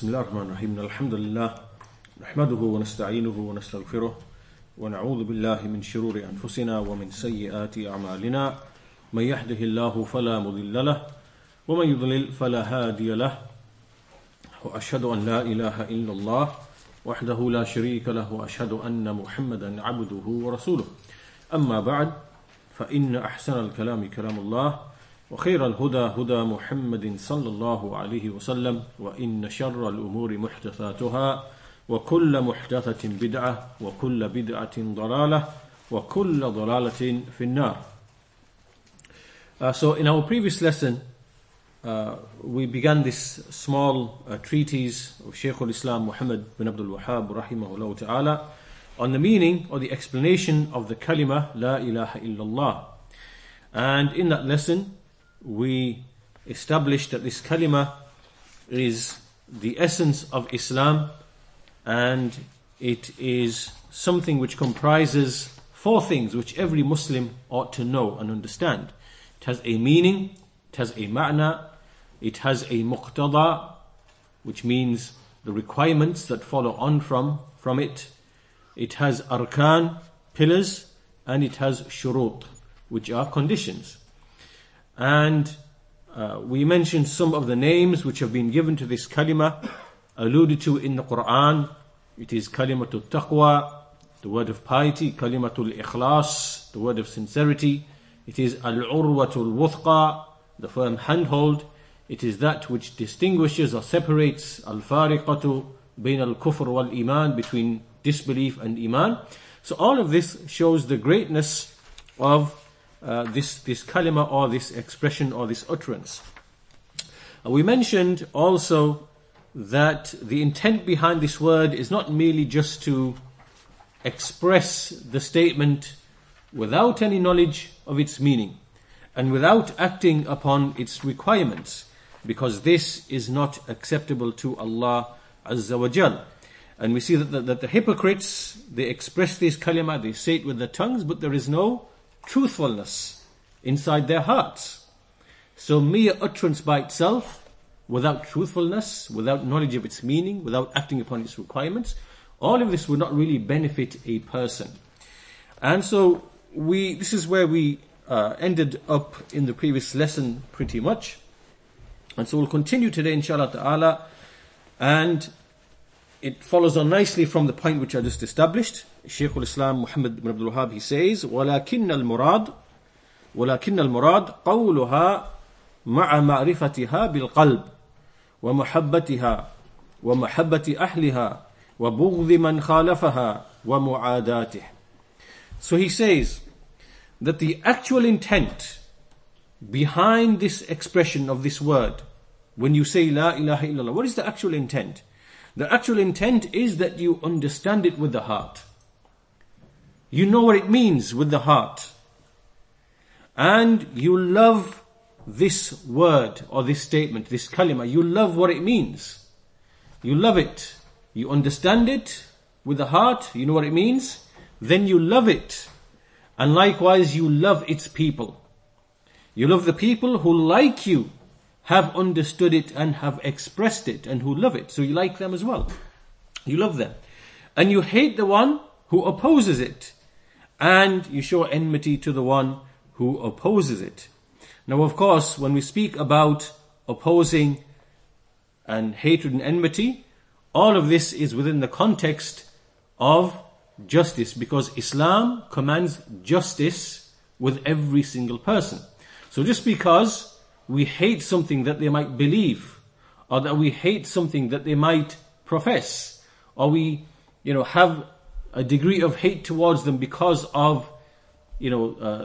بسم الله الرحمن الرحيم الحمد لله نحمده ونستعينه ونستغفره ونعوذ بالله من شرور أنفسنا ومن سيئات أعمالنا من يهده الله فلا مضل له ومن يضلل فلا هادي له وأشهد أن لا إله إلا الله وحده لا شريك له وأشهد أن محمدا عبده ورسوله أما بعد فإن أحسن الكلام كلام الله وخير الهدى هدى محمد صلى الله عليه وسلم وإن شر الأمور محدثاتها وكل محدثة بدعة وكل بدعة ضلالة وكل ضلالة في النار. So in our previous lesson we began this small treatise of Shaykh al-Islam Muhammad bin Abdul Wahhab rahimahullah ta'ala on the meaning or the explanation of the kalima La ilaha illallah. And in that lesson we established that this kalima is the essence of Islam, and it is something which comprises four things which every Muslim ought to know and understand. It has a meaning, it has a ma'na, it has a muqtada, which means the requirements that follow on from it. It has arkan, pillars, and it has shurut, which are conditions. And we mentioned some of the names which have been given to this kalima, alluded to in the Quran. It is kalimatul taqwa, the word of piety, kalimatul ikhlas, the word of sincerity. It is al-urwatul wuthqa, the firm handhold. It is that which distinguishes or separates al-fariqatu bain al-kufr wal-iman, between disbelief and iman. So all of this shows the greatness of this kalima, or this expression, or this utterance. We mentioned also that the intent behind this word is not merely just to express the statement without any knowledge of its meaning and without acting upon its requirements, because this is not acceptable to Allah Azza wa Jal. And we see that the hypocrites, they express this kalima, they say it with their tongues, but there is no truthfulness inside their hearts. So mere utterance by itself, without truthfulness, without knowledge of its meaning, without acting upon its requirements, all of this would not really benefit a person. And so this is where we ended up in the previous lesson pretty much. And so we'll continue today inshallah ta'ala, and it follows on nicely from the point which I just established. Shaykh al-Islam Muhammad ibn Abdul Wahhab, he says, وَلَكِنَّ الْمُرَادُ قَوْلُهَا مَعَ مَعْرِفَتِهَا بِالْقَلْبِ وَمُحَبَّتِهَا وَمُحَبَّةِ أَهْلِهَا وَبُغْضِ مَنْ خَالَفَهَا وَمُعَادَاتِهِ. So he says that the actual intent behind this expression of this word, when you say La ilaha illallah, what is the actual intent? The actual intent is that you understand it with the heart. You know what it means with the heart. And you love this word or this statement, this kalima. You love what it means. You love it. You understand it with the heart. You know what it means. Then you love it. And likewise, you love its people. You love the people who, like you, have understood it and have expressed it and who love it. So you like them as well. You love them. And you hate the one who opposes it, and you show enmity to the one who opposes it. Now, of course, when we speak about opposing and hatred and enmity, all of this is within the context of justice, because Islam commands justice with every single person. So just because we hate something that they might believe, or that we hate something that they might profess, or we, have a degree of hate towards them because of,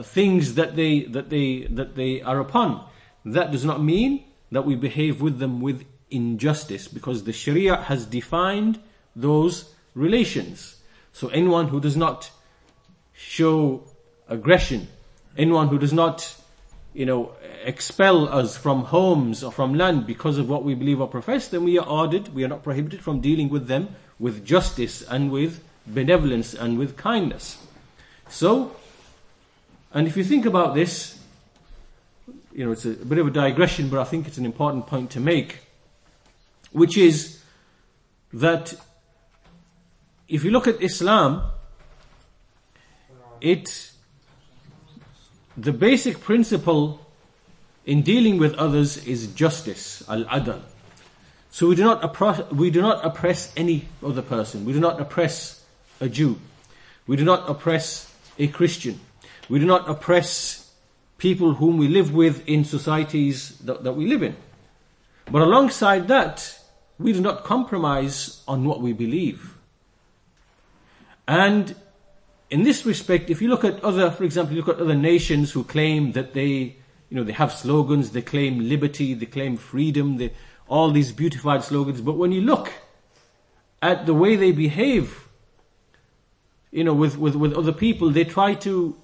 things that they are upon, that does not mean that we behave with them with injustice, because the Sharia has defined those relations. So anyone who does not show aggression, anyone who does not, expel us from homes or from land because of what we believe or profess, then we are not prohibited from dealing with them with justice and with benevolence and with kindness. So, and if you think about this, it's a bit of a digression, but I think it's an important point to make, which is that if you look at Islam, the basic principle in dealing with others is justice, al-adl. So we do not oppress any other person. We do not oppress a Jew. We do not oppress a Christian. We do not oppress people whom we live with in societies that we live in. But alongside that, we do not compromise on what we believe. And in this respect, if you look at other nations who claim that they have slogans, they claim liberty, they claim freedom, all these beautified slogans. But when you look at the way they behave, with other people, they try to,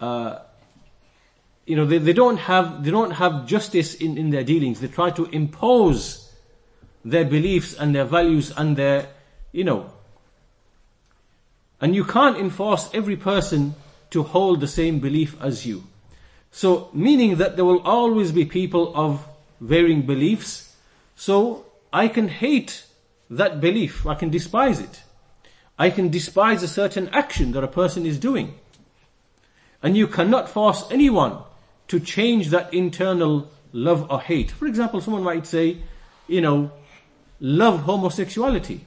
they don't have justice in their dealings. They try to impose their beliefs and their values and their. And you can't enforce every person to hold the same belief as you. So, meaning that there will always be people of varying beliefs. So, I can hate that belief. I can despise it. I can despise a certain action that a person is doing. And you cannot force anyone to change that internal love or hate. For example, someone might say, love homosexuality.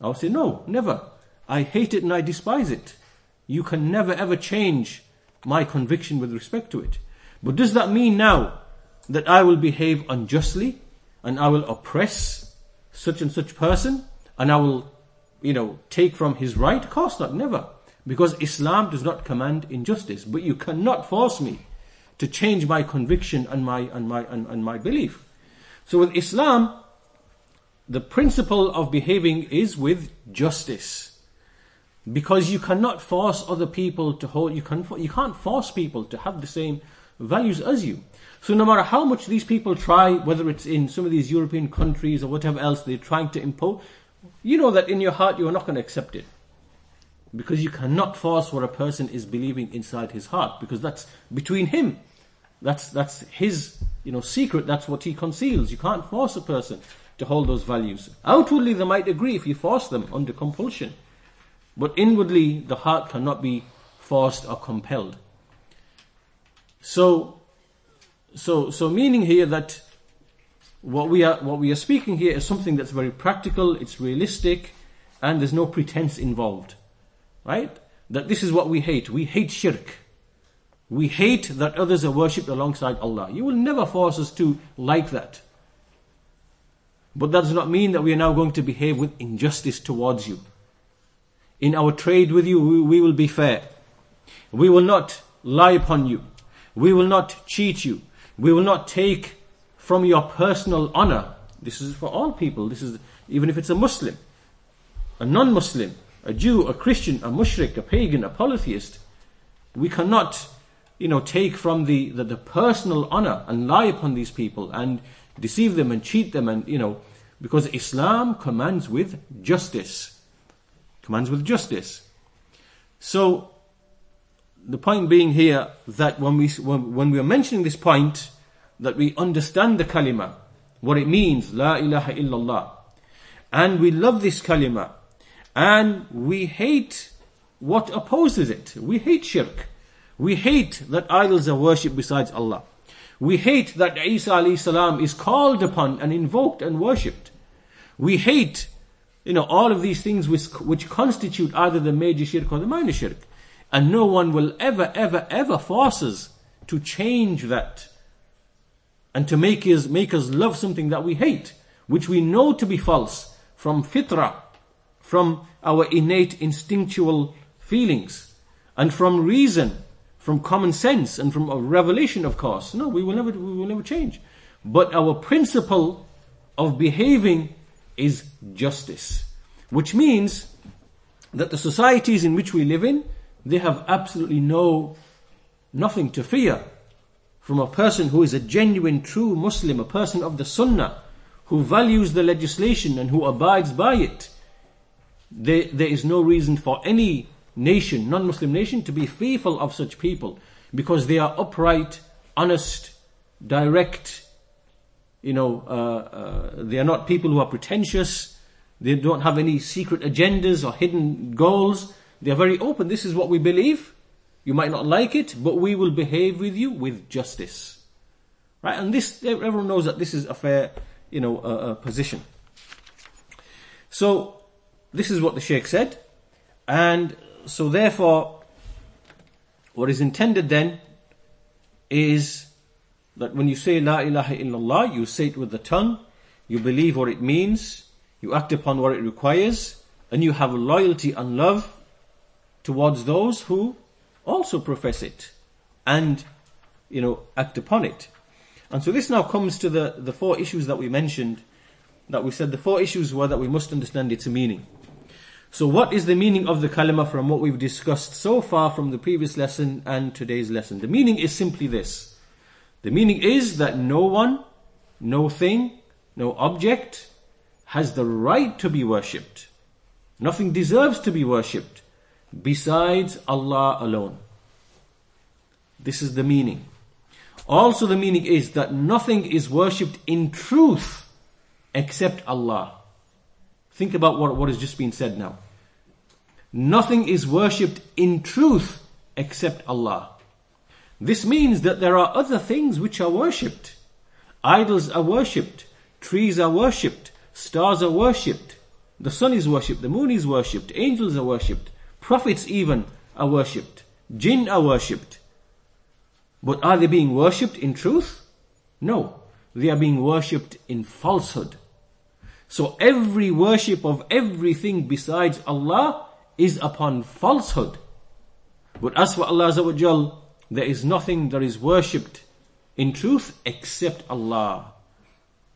I would say, no, never. I hate it and I despise it. You can never ever change my conviction with respect to it. But does that mean now that I will behave unjustly and I will oppress such and such person and I will, take from his right? Of course not, never. Because Islam does not command injustice. But you cannot force me to change my conviction and my belief. So with Islam, the principle of behaving is with justice. Because you cannot force other people to hold, you can't force people to have the same values as you. So no matter how much these people try, whether it's in some of these European countries or whatever else they're trying to impose, you know that in your heart you are not going to accept it. Because you cannot force what a person is believing inside his heart. Because that's between him. That's his secret. That's what he conceals. You can't force a person to hold those values. Outwardly they might agree if you force them under compulsion. But inwardly, the heart cannot be forced or compelled. So meaning here that what we are speaking here is something that's very practical, it's realistic, and there's no pretense involved, right? That this is what we hate. We hate shirk. We hate that others are worshipped alongside Allah. You will never force us to like that. But that does not mean that we are now going to behave with injustice towards you. In our trade with you, we will be fair. We will not lie upon you. We will not cheat you. We will not take from your personal honor. This is for all people. This is even if it's a Muslim, a non-Muslim, a Jew, a Christian, a mushrik, a pagan, a polytheist. We cannot, take from the personal honor and lie upon these people and deceive them and cheat them and, because Islam commands with justice. So, the point being here that when we are mentioning this point, that we understand the kalima, what it means, la ilaha illallah, and we love this kalima, and we hate what opposes it. We hate shirk. We hate that idols are worshipped besides Allah. We hate that Isa alayhi salam is called upon and invoked and worshipped. We hate all of these things which constitute either the major shirk or the minor shirk. And no one will ever, ever, ever force us to change that and to make us love something that we hate, which we know to be false from fitrah, from our innate instinctual feelings, and from reason, from common sense, and from a revelation, of course. No, we will never change. But our principle of behaving is justice, which means that the societies in which we live in, they have absolutely nothing to fear from a person who is a genuine true Muslim, a person of the Sunnah, who values the legislation and who abides by it. There is no reason for any nation, non-Muslim nation, to be fearful of such people, because they are upright, honest, direct. They are not people who are pretentious. They don't have any secret agendas or hidden goals. They are very open. This is what we believe. You might not like it, but we will behave with you with justice. Right? And this, everyone knows that this is a fair, position. So, this is what the Shaykh said. And so therefore, what is intended then is that when you say La ilaha illallah, you say it with the tongue, you believe what it means, you act upon what it requires, and you have loyalty and love towards those who also profess it and, act upon it. And so this now comes to the four issues that we mentioned, that we said the four issues were that we must understand its meaning. So what is the meaning of the kalima from what we've discussed so far from the previous lesson and today's lesson? The meaning is simply this. The meaning is that no one, no thing, no object has the right to be worshipped. Nothing deserves to be worshipped besides Allah alone. This is the meaning. Also the meaning is that nothing is worshipped in truth except Allah. Think about what has just been said now. Nothing is worshipped in truth except Allah. This means that there are other things which are worshipped. Idols are worshipped. Trees are worshipped. Stars are worshipped. The sun is worshipped. The moon is worshipped. Angels are worshipped. Prophets even are worshipped. Jinn are worshipped. But are they being worshipped in truth? No. They are being worshipped in falsehood. So every worship of everything besides Allah is upon falsehood. But as for Allah Azza wa Jal, there is nothing that is worshipped in truth except Allah.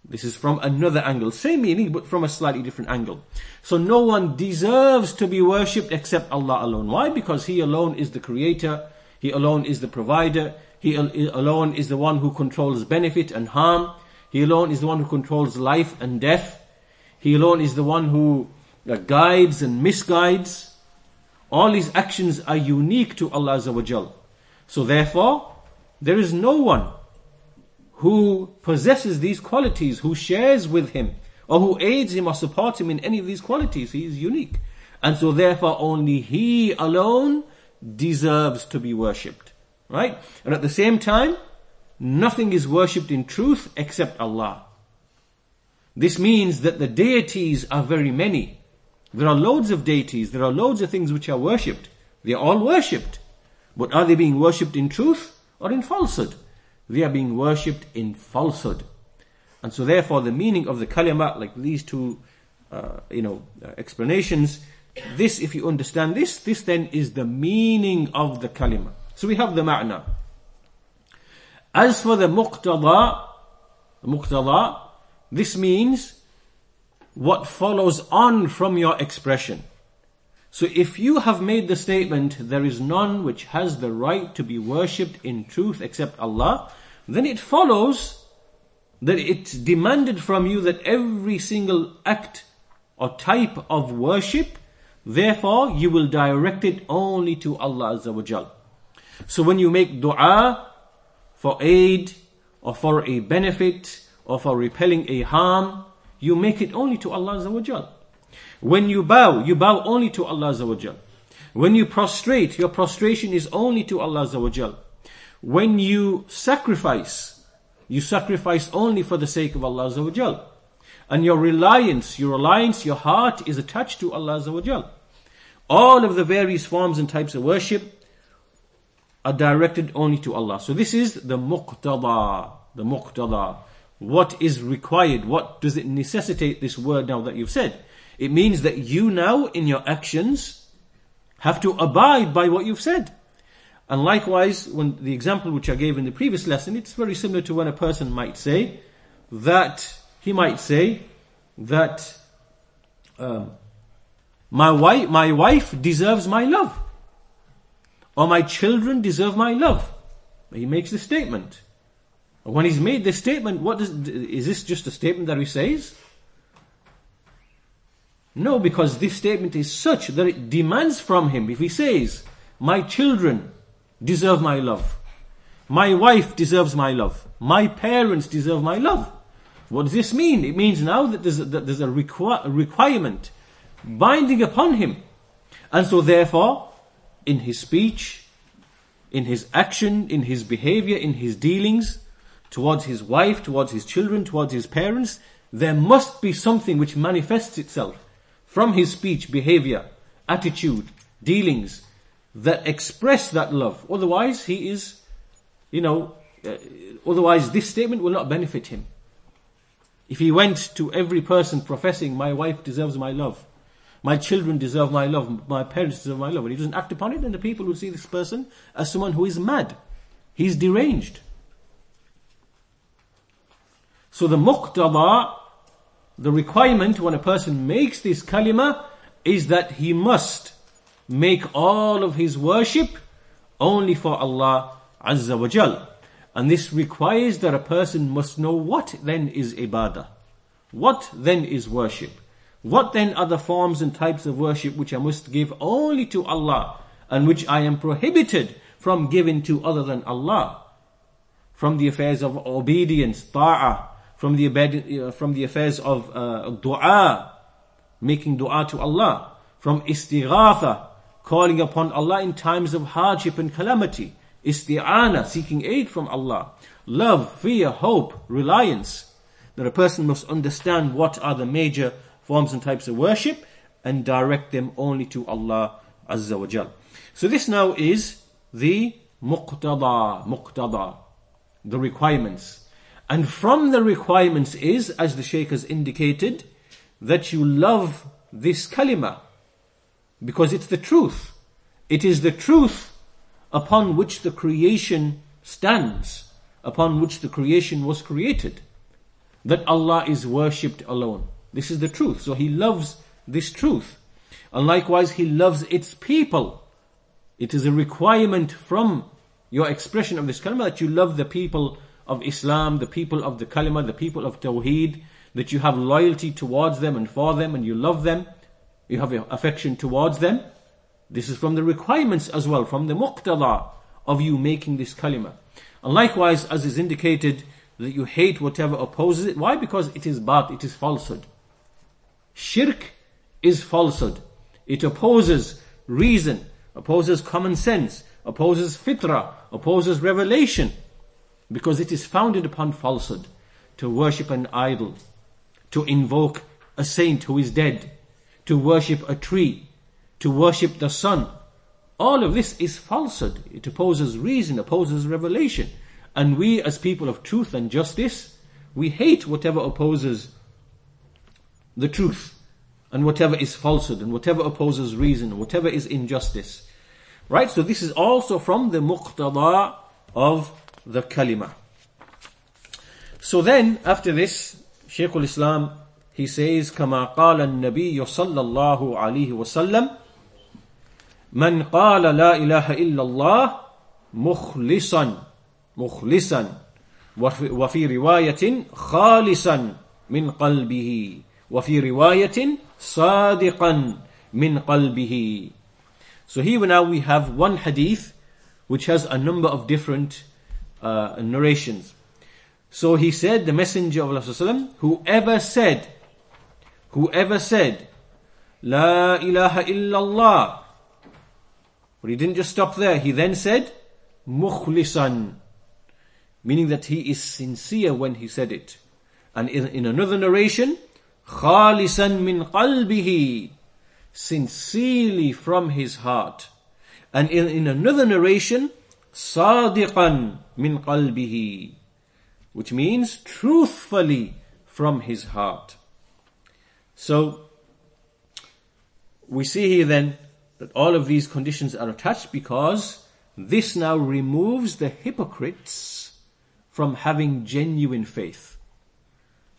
This is from another angle. Same meaning, but from a slightly different angle. So no one deserves to be worshipped except Allah alone. Why? Because He alone is the Creator. He alone is the Provider. He alone is the one who controls benefit and harm. He alone is the one who controls life and death. He alone is the one who guides and misguides. All His actions are unique to Allah Azza wa Jal. So therefore, there is no one who possesses these qualities, who shares with Him, or who aids Him or supports Him in any of these qualities. He is unique. And so therefore, only He alone deserves to be worshipped. Right? And at the same time, nothing is worshipped in truth except Allah. This means that the deities are very many. There are loads of deities. There are loads of things which are worshipped. They are all worshipped. But are they being worshipped in truth or in falsehood? They are being worshipped in falsehood. And so therefore the meaning of the kalima, like these two explanations, this, if you understand this then is the meaning of the kalima. So we have the ma'na. As for the muqtada, this means what follows on from your expression. So if you have made the statement, there is none which has the right to be worshipped in truth except Allah, then it follows that it's demanded from you that every single act or type of worship, therefore you will direct it only to Allah Azza wa Jal. So when you make dua for aid or for a benefit or for repelling a harm, you make it only to Allah Azza wa Jal. When you bow only to Allah Azza wa Jal. When you prostrate, your prostration is only to Allah Azza wa Jal. When you sacrifice only for the sake of Allah Azza wa Jal. And your heart is attached to Allah Azza wa Jal. All of the various forms and types of worship are directed only to Allah. So this is the muqtada. The muqtada. What is required? What does it necessitate, this word now that you've said? It means that you now, in your actions, have to abide by what you've said. And likewise, when the example which I gave in the previous lesson, it's very similar to when a person might say that, my wife deserves my love, or my children deserve my love. He makes this statement. When he's made this statement, is this just a statement that he says? No, because this statement is such that it demands from him. If he says, my children deserve my love, my wife deserves my love, my parents deserve my love, What does this mean? It means now that there's a requirement binding upon him. And so therefore, in his speech, in his action, in his behavior, in his dealings, towards his wife, towards his children, towards his parents, there must be something which manifests itself from his speech, behavior, attitude, dealings, that express that love. Otherwise, he is, otherwise this statement will not benefit him. If he went to every person professing, my wife deserves my love, my children deserve my love, my parents deserve my love, and he doesn't act upon it, then the people will see this person as someone who is mad. He's deranged. So the muqtada, the requirement when a person makes this kalima, is that he must make all of his worship only for Allah Azza wa Jal. And this requires that a person must know what then is ibadah, what then is worship, what then are the forms and types of worship which I must give only to Allah and which I am prohibited from giving to other than Allah, from the affairs of obedience, ta'ah, from the affairs of du'a, making du'a to Allah, from istighatha, calling upon Allah in times of hardship and calamity, isti'ana, seeking aid from Allah, love, fear, hope, reliance. That a person must understand what are the major forms and types of worship and direct them only to Allah Azza wa Jal. So this now is the muqtada, the requirements. And from the requirements is, as the Shaykh has indicated, that you love this kalima because it's the truth. It is the truth upon which the creation stands, upon which the creation was created, that Allah is worshipped alone. This is the truth. So he loves this truth. And likewise, he loves its people. It is a requirement from your expression of this kalima that you love the people of Islam, the people of the kalima, the people of Tawheed, that you have loyalty towards them and for them, and you love them, you have affection towards them. This is from the requirements as well, from the muqtada of you making this kalima. And likewise, as is indicated, that you hate whatever opposes it. Why? Because it is batil, it is falsehood. Shirk is falsehood. It opposes reason, opposes common sense, opposes fitrah, opposes revelation, because it is founded upon falsehood. To worship an idol, to invoke a saint who is dead, to worship a tree, to worship the sun. All of this is falsehood. It opposes reason, opposes revelation. And we as people of truth and justice, we hate whatever opposes the truth and whatever is falsehood and whatever opposes reason, whatever is injustice. Right? So this is also from the muqtada of the kalima. So then, after this, Shaykh al-Islam, he says, كَمَا قَالَ النَّبِيُّ صَلَّى اللَّهُ عَلَيْهِ وَسَلَّمَ من قال لا إله إلا الله مخلصا وفي رواية خالصا من قلبه وفي رواية صادقا من قلبه. So here now we have one hadith which has a number of different narrations. So he said, the Messenger of Allah ﷺ, whoever said La ilaha illallah, but he didn't just stop there. He then said, mukhlisan, meaning that he is sincere when he said it. And in another narration, khalisan min qalbihi, sincerely from his heart. And in another narration, sadiqan min qalbihi, which means truthfully from his heart. So, we see here then, that all of these conditions are attached because this now removes the hypocrites from having genuine faith.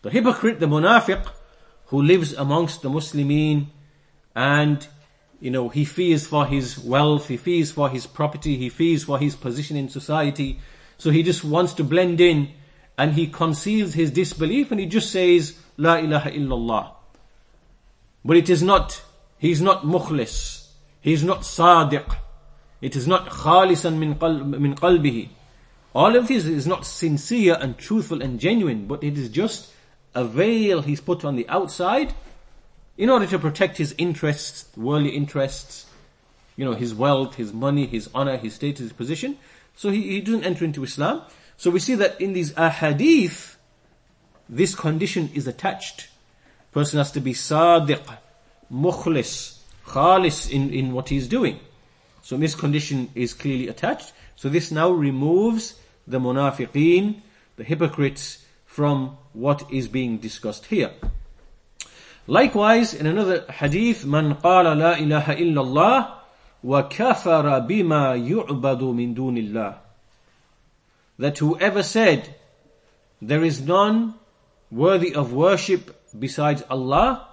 The hypocrite, the munafiq, who lives amongst the Muslimin and, he fears for his wealth, he fears for his property, he fears for his position in society. So he just wants to blend in and he conceals his disbelief and he just says, La ilaha illallah. But it is not, he's not mukhlis. He is not sadiq. It is not khalisan min qalbihi. All of this is not sincere and truthful and genuine, but it is just a veil he's put on the outside in order to protect his interests, worldly interests, you know, his wealth, his money, his honor, his status, his position. So he doesn't enter into Islam. So we see that in these ahadith, this condition is attached. Person has to be sadiq, mukhlis, khalis in what he's doing. So this condition is clearly attached. So this now removes the munafiqeen, the hypocrites, from what is being discussed here. Likewise, in another hadith, man qala la ilaha illallah wa kafara bima yu'badu min dunillah. That whoever said, there is none worthy of worship besides Allah,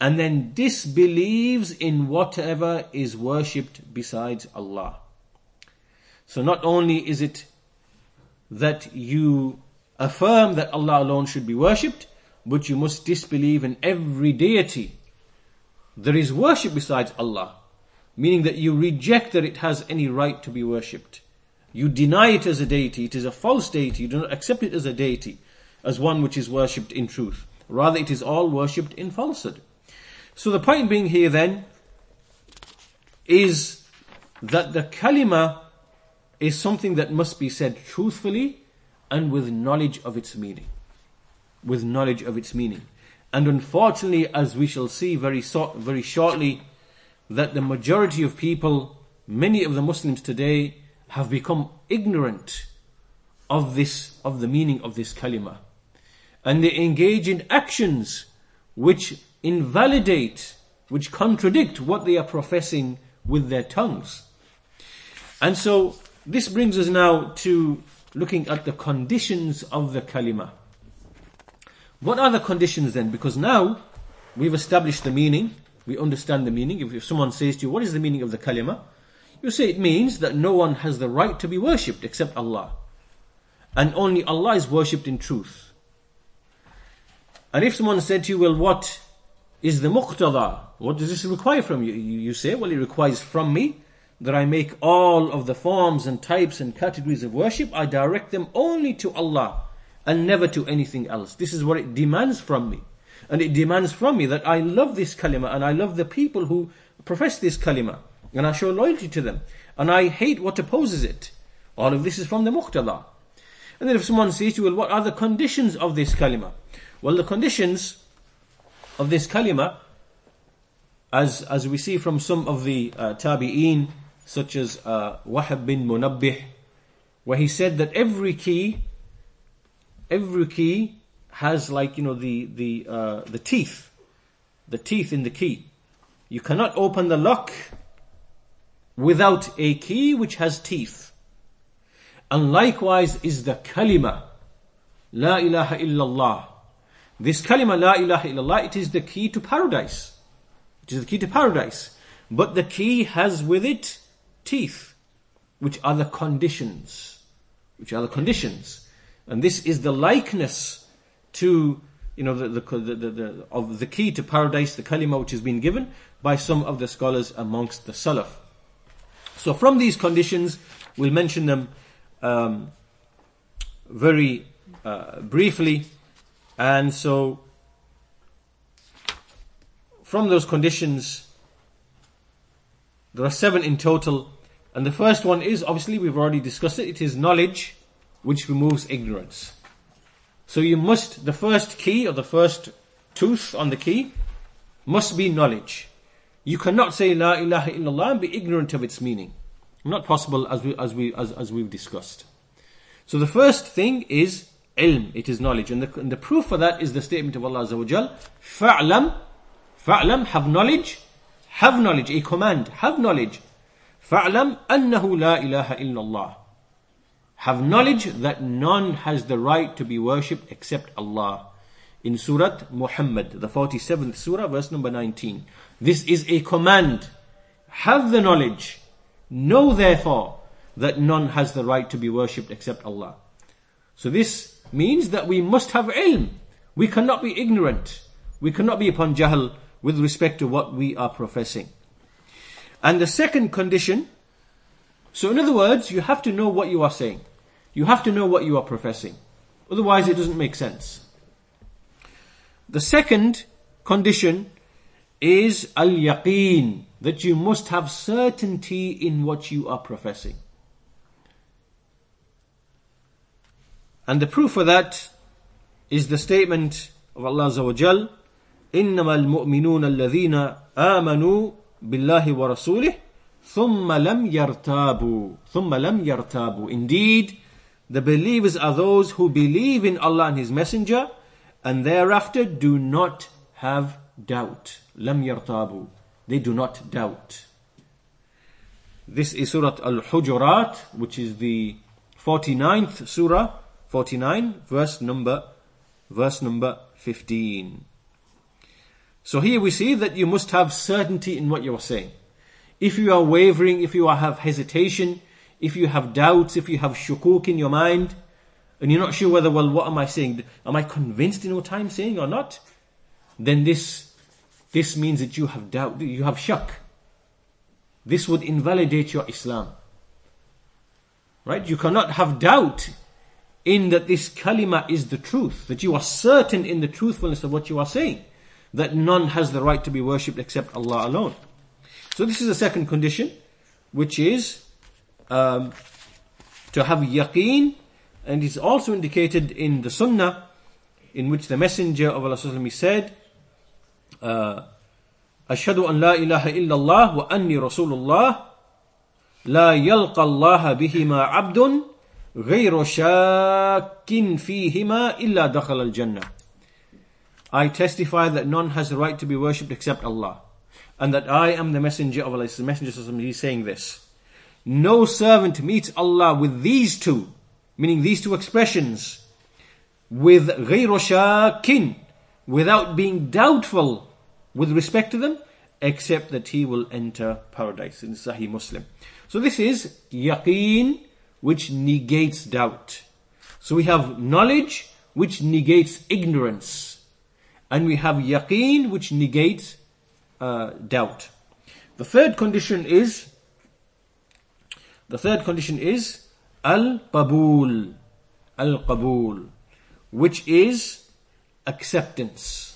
and then disbelieves in whatever is worshipped besides Allah. So not only is it that you affirm that Allah alone should be worshipped, but you must disbelieve in every deity there is worship besides Allah, meaning that you reject that it has any right to be worshipped. You deny it as a deity. It is a false deity. You do not accept it as a deity, as one which is worshipped in truth. Rather, it is all worshipped in falsehood. So the point being here then is that the kalima is something that must be said truthfully and with knowledge of its meaning. With knowledge of its meaning. And unfortunately, as we shall see very shortly, that the majority of people, many of the Muslims today, have become ignorant of the meaning of this kalima. And they engage in actions which invalidate, which contradict what they are professing with their tongues. And so, this brings us now to looking at the conditions of the kalima. What are the conditions then? Because now, we've established the meaning, we understand the meaning. If someone says to you, what is the meaning of the kalima? You say it means that no one has the right to be worshipped except Allah. And only Allah is worshipped in truth. And if someone said to you, well, what is the muqtada? What does this require from you? You say, well, it requires from me that I make all of the forms and types and categories of worship. I direct them only to Allah and never to anything else. This is what it demands from me. And it demands from me that I love this kalima and I love the people who profess this kalima. And I show loyalty to them. And I hate what opposes it. All of this is from the muqtada. And then if someone says to you, well, what are the conditions of this kalima? Well, the conditions of this kalima, as we see from some of the tabi'een, such as Wahab bin Munabbih, where he said that every key has, like, you know, the teeth in the key. You cannot open the lock without a key which has teeth. And likewise is the kalima, la ilaha illallah. This kalima, la ilaha illallah, it is the key to paradise. It is the key to paradise. But the key has with it teeth, which are the conditions. And this is the likeness to, you know, of the key to paradise, the kalima, which has been given by some of the scholars amongst the salaf. So from these conditions, we'll mention them very briefly. And so, from those conditions, there are 7 in total. And the first one is, obviously, we've already discussed it. It is knowledge which removes ignorance. So you must, the first key or the first tooth on the key must be knowledge. You cannot say La ilaha illallah and be ignorant of its meaning. Not possible, as we've discussed. So the first thing is ilm. It is knowledge, and the proof for that is the statement of Allah Azza wa Jal: "Fa'lam, have knowledge." A command: have knowledge. Fa'lam annahu la ilaha illallah. Have knowledge that none has the right to be worshipped except Allah. In Surah Muhammad, the 47th Surah, verse number 19. This is a command. Have the knowledge. Know therefore that none has the right to be worshipped except Allah. So this means that we must have ilm. We cannot be ignorant. We cannot be upon jahl with respect to what we are professing. And the second condition, so in other words, you have to know what you are saying. You have to know what you are professing. Otherwise it doesn't make sense. The second condition is al-yaqeen, that you must have certainty in what you are professing. And the proof for that is the statement of Allah Azza wa Jal, إِنَّمَا الْمُؤْمِنُونَ الَّذِينَ آمَنُوا بِاللَّهِ وَرَسُولِهِ ثُمَّ لَمْ يَرْتَابُوا Indeed, the believers are those who believe in Allah and His Messenger, and thereafter do not have doubt. لَمْ يَرْتَابُوا They do not doubt. This is Surah Al-Hujurat, which is the 49th Surah, 49, verse number 15. So here we see that you must have certainty in what you are saying. If you are wavering, if you have hesitation, if you have doubts, if you have shukuk in your mind, and you're not sure whether, well, what am I saying? Am I convinced in what I'm saying or not? Then this means that you have doubt, you have shak. This would invalidate your Islam. Right? You cannot have doubt in that this kalima is the truth, that you are certain in the truthfulness of what you are saying, that none has the right to be worshipped except Allah alone. So this is the second condition, which is to have yaqeen, and it's also indicated in the sunnah, in which the messenger of Allah Sallallahu Alaihi Wasallam said, أشهد أن لا إله إلا الله وأني رسول الله لا يلقى الله بهما عبد غير شاك فيهما إلا دخل الجنة. I testify that none has the right to be worshipped except Allah, and that I am the messenger of Allah. It's the messenger of Allah. He's saying this. No servant meets Allah with these two, meaning these two expressions, with غير شاك, without being doubtful with respect to them, except that he will enter paradise. In Sahih Muslim. So this is yaqeen, which negates doubt. So we have knowledge, which negates ignorance. And we have yaqeen, which negates doubt. The third condition is al-qabul, which is acceptance.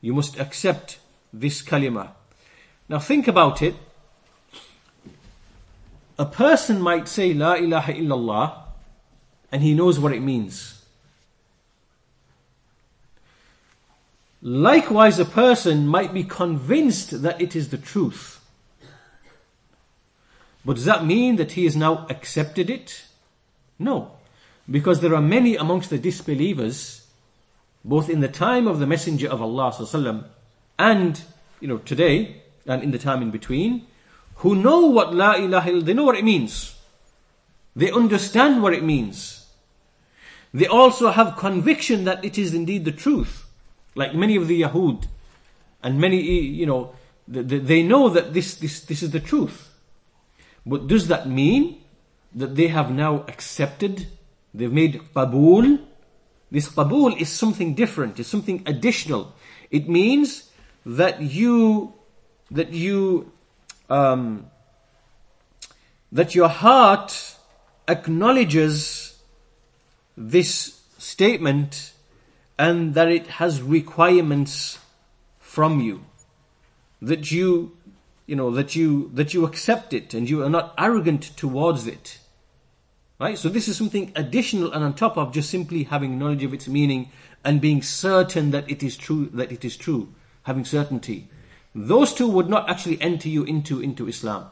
You must accept this kalima. Now think about it. A person might say La ilaha illallah and he knows what it means. Likewise, a person might be convinced that it is the truth. But does that mean that he has now accepted it? No. Because there are many amongst the disbelievers, both in the time of the Messenger of Allah Sallallahu Alaihi Wasallam and today, and in the time in between, who know what La ilaha illallah, they know what it means. They understand what it means. They also have conviction that it is indeed the truth. Like many of the Yahud, and many, they know that this is the truth. But does that mean that they have now accepted, they've made qabul? This qabul is something different, it's something additional. It means that your heart acknowledges this statement, and that it has requirements from you, that you accept it, and you are not arrogant towards it. Right? So this is something additional and on top of just simply having knowledge of its meaning and being certain that it is true, having certainty. Those two would not actually enter you into Islam.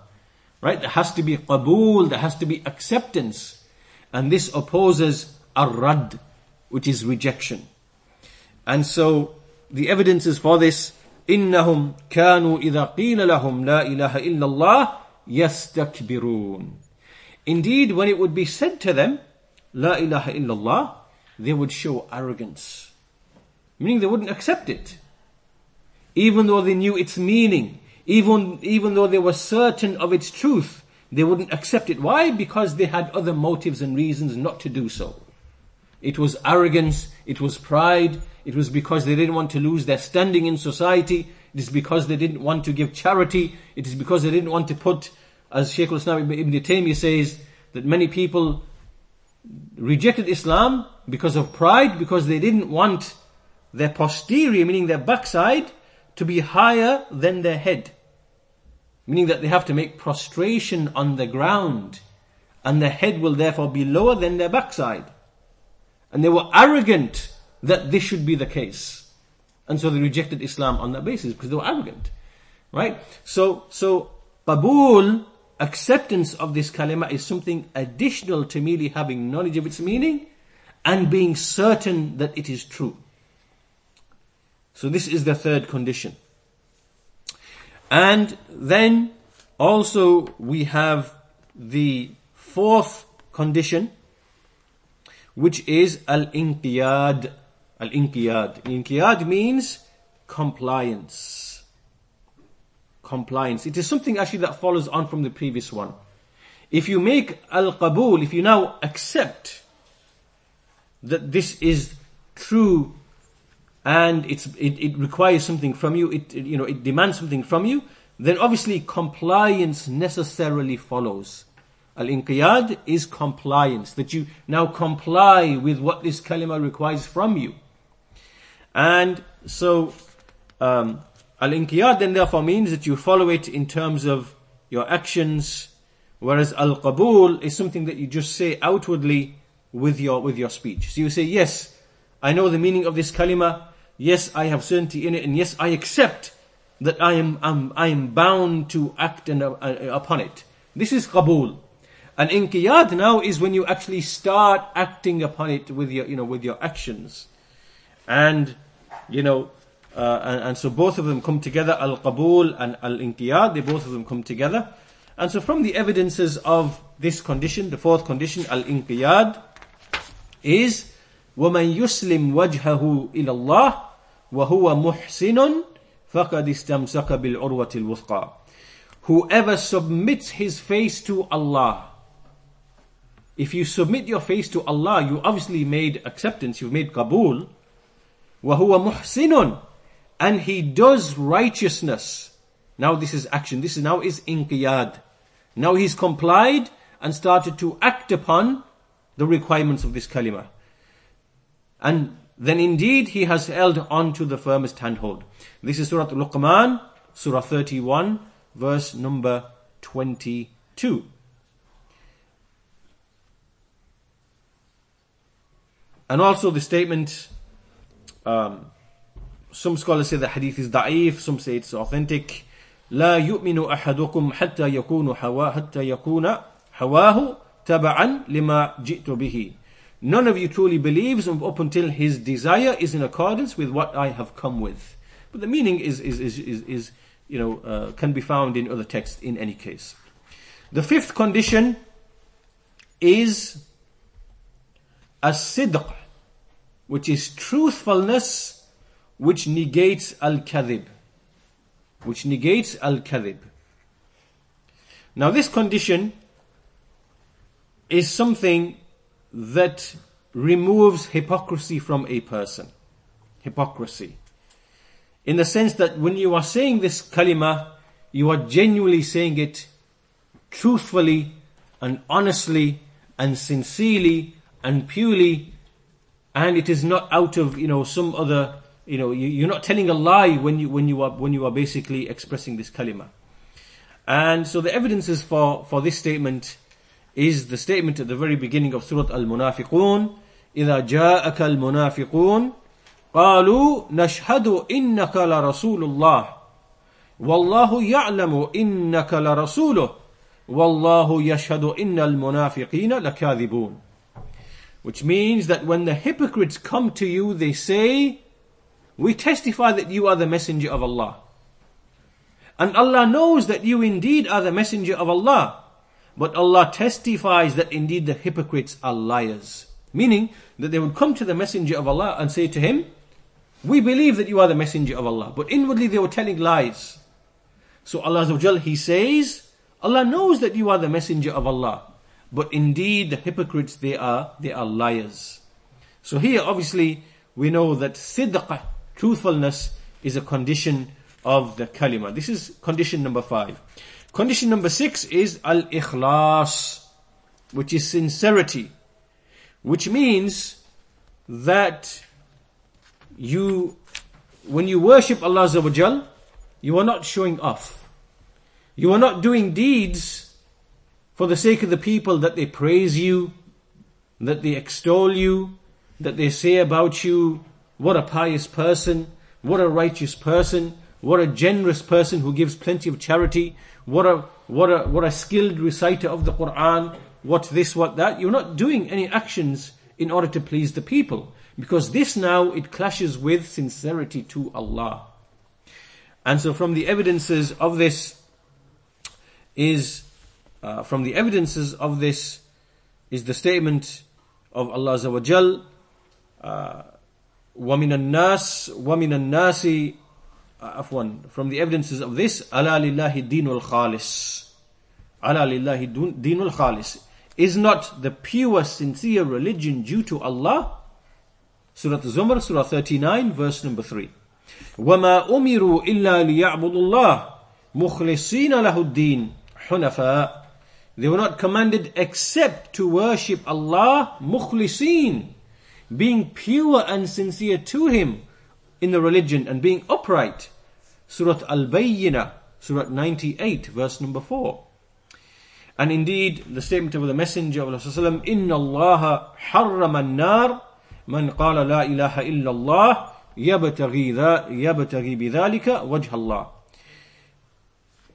Right? There has to be qabul, there has to be acceptance. And this opposes ar-radd, which is rejection. And so the evidences for this, إِنَّهُمْ كَانُوا إِذَا قِيلَ لَهُمْ لَا إِلَهَ إِلَّا اللَّهِ يَسْتَكْبِرُونَ. Indeed, when it would be said to them, La ilaha illallah, they would show arrogance. Meaning they wouldn't accept it. Even though they knew its meaning, even though they were certain of its truth, they wouldn't accept it. Why? Because they had other motives and reasons not to do so. It was arrogance, it was pride, it was because they didn't want to lose their standing in society, it is because they didn't want to give charity, it is because they didn't want to put, as Shaykh al-Islam Ibn Taymiyyah says, that many people rejected Islam because of pride, because they didn't want their posterior, meaning their backside, to be higher than their head, meaning that they have to make prostration on the ground, and their head will therefore be lower than their backside. And they were arrogant that this should be the case, and so they rejected Islam on that basis, because they were arrogant, right? So Qabul, acceptance of this kalima, is something additional to merely having knowledge of its meaning and being certain that it is true. So this is the third condition. And then also we have the fourth condition, which is al-inqiyad. Al-inqiyad. Inqiyad means compliance. Compliance. It is something actually that follows on from the previous one. If you make al-qabul, if you now accept that this is true and it requires something from you, it demands something from you, then obviously compliance necessarily follows. Al-inqiyad is compliance, that you now comply with what this kalima requires from you. And so al-inqiyad then therefore means that you follow it in terms of your actions, whereas al-qabul is something that you just say outwardly with your speech. So you say, yes, I know the meaning of this kalima, yes, I have certainty in it, and yes, I accept that I am bound to act upon it. This is qabul. And inqiyad now is when you actually start acting upon it with your actions, and so both of them come together. Al qabul and al inqiyad, both of them come together. And so from the evidences of this condition, the fourth condition, al inqiyad, is وَمَنْ يُسْلِمْ وَجْهَهُ إِلَى اللَّهِ وَهُوَ مُحْسِنٌ فَقَدْ اسْتَمْسَكَ بِالْعُرْوَةِ الْوُثْقَى. Whoever submits his face to Allah. If you submit your face to Allah, you obviously made acceptance, you've made qabul. وَهُوَ مُحْسِنٌ. And he does righteousness. Now this is action. This now is inqiyad. Now he's complied and started to act upon the requirements of this kalima. And then indeed he has held on to the firmest handhold. This is Surah Luqman, Surah 31, verse number 22. And also the statement, some scholars say the hadith is da'if, some say it's authentic. لا يؤمن أحدكم حتى يكون حواه تبعا لما جئت به. None of you truly believes up until his desire is in accordance with what I have come with. But the meaning is can be found in other texts in any case. The fifth condition is as-sidq, which is truthfulness, which negates al-kadhib. Now this condition is something that removes hypocrisy from a person. Hypocrisy. In the sense that when you are saying this kalima, you are genuinely saying it truthfully and honestly and sincerely and purely, and it is not out of some other you're not telling a lie when you are basically expressing this kalima. And so the evidences for this statement is the statement at the very beginning of Surah Al-Munafiqun, إِذَا جَاءَكَ الْمُنَافِقُونَ قَالُوا نَشْهَدُ إِنَّكَ لَرَسُولُ اللَّهِ وَاللَّهُ يَعْلَمُ إِنَّكَ لَرَسُولُهُ وَاللَّهُ يَشْهَدُ إِنَّ الْمُنَافِقِينَ لَكَاذِبُونَ. Which means that when the hypocrites come to you, they say, we testify that you are the messenger of Allah, and Allah knows that you indeed are the messenger of Allah. But Allah testifies that indeed the hypocrites are liars. Meaning that they would come to the messenger of Allah and say to him, we believe that you are the messenger of Allah, but inwardly they were telling lies. So Allah Azza wa Jal, He says, Allah knows that you are the messenger of Allah, but indeed the hypocrites, they are liars. So here obviously we know that sidq, truthfulness, is a condition of the kalima. This is condition number 5. Condition number 6 is al-ikhlas, which is sincerity, which means that when you worship Allah Azza wa Jal, you are not showing off. You are not doing deeds for the sake of the people that they praise you, that they extol you, that they say about you, what a pious person, what a righteous person, what a generous person who gives plenty of charity, what a skilled reciter of the Quran, what this, what that. You're not doing any actions in order to please the people, because this now it clashes with sincerity to Allah. And so from the evidences of this is the statement of Allah Azza wa Jal, from the evidences of this, Ala lillahi dinul khalis. Ala lillahi dinul khalis. Is not the pure, sincere religion due to Allah? Surah Zumar, Surah 39, verse number 3. وَمَا أُمِرُوا إِلَّا لِيَعْبُدُوا اللَّهِ مُخْلِصِينَ لَهُ الدِّينَ حُنَفَاءَ. They were not commanded except to worship Allah, mukhlisin, being pure and sincere to Him in the religion and being upright. Surah Al-Bayyinah, Surah 98, verse number 4. And indeed, the statement of the Messenger of Allah Sallallahu Alaihi Wasallam, Inna Allah harrama an-nar man qala la ilaha illallah yabtaghi bidhalika wajha Allah.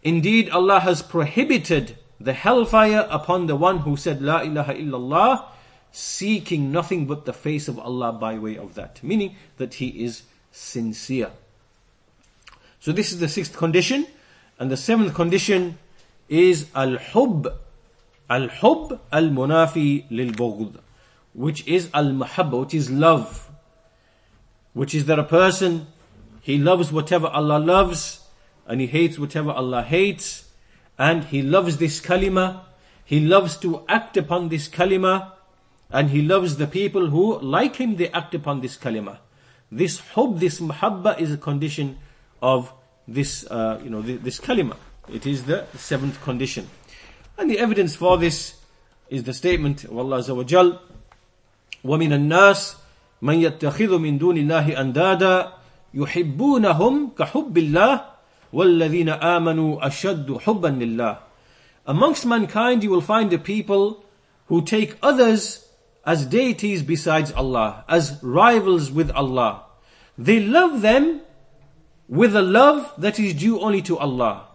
Indeed, Allah has prohibited the hellfire upon the one who said La ilaha illallah, seeking nothing but the face of Allah by way of that, meaning that he is sincere. So this is the sixth condition. And the seventh condition is al-hub al-munafi lil-bughd, which is al-mahabba, which is love, which is that a person, he loves whatever Allah loves and he hates whatever Allah hates, and he loves this kalima, he loves to act upon this kalima, and he loves the people who, like him, they act upon this kalima. This hub, this mahabba is a condition of this, this kalima. It is the seventh condition. And the evidence for this is the statement of Allah Azza wa Jal, وَمِنَ النَّاسِ مَنْ يَتَّخِذُ مِنْ دُونِ اللَّهِ أَنْدَادًا يُحِبُّونَهُمْ كَحُبِّ اللَّهِ وَالَّذِينَ آمَنُوا أَشَدُّ حُبًّا لِلَّهِ. Amongst mankind you will find the people who take others as deities besides Allah, as rivals with Allah. They love them with a love that is due only to Allah.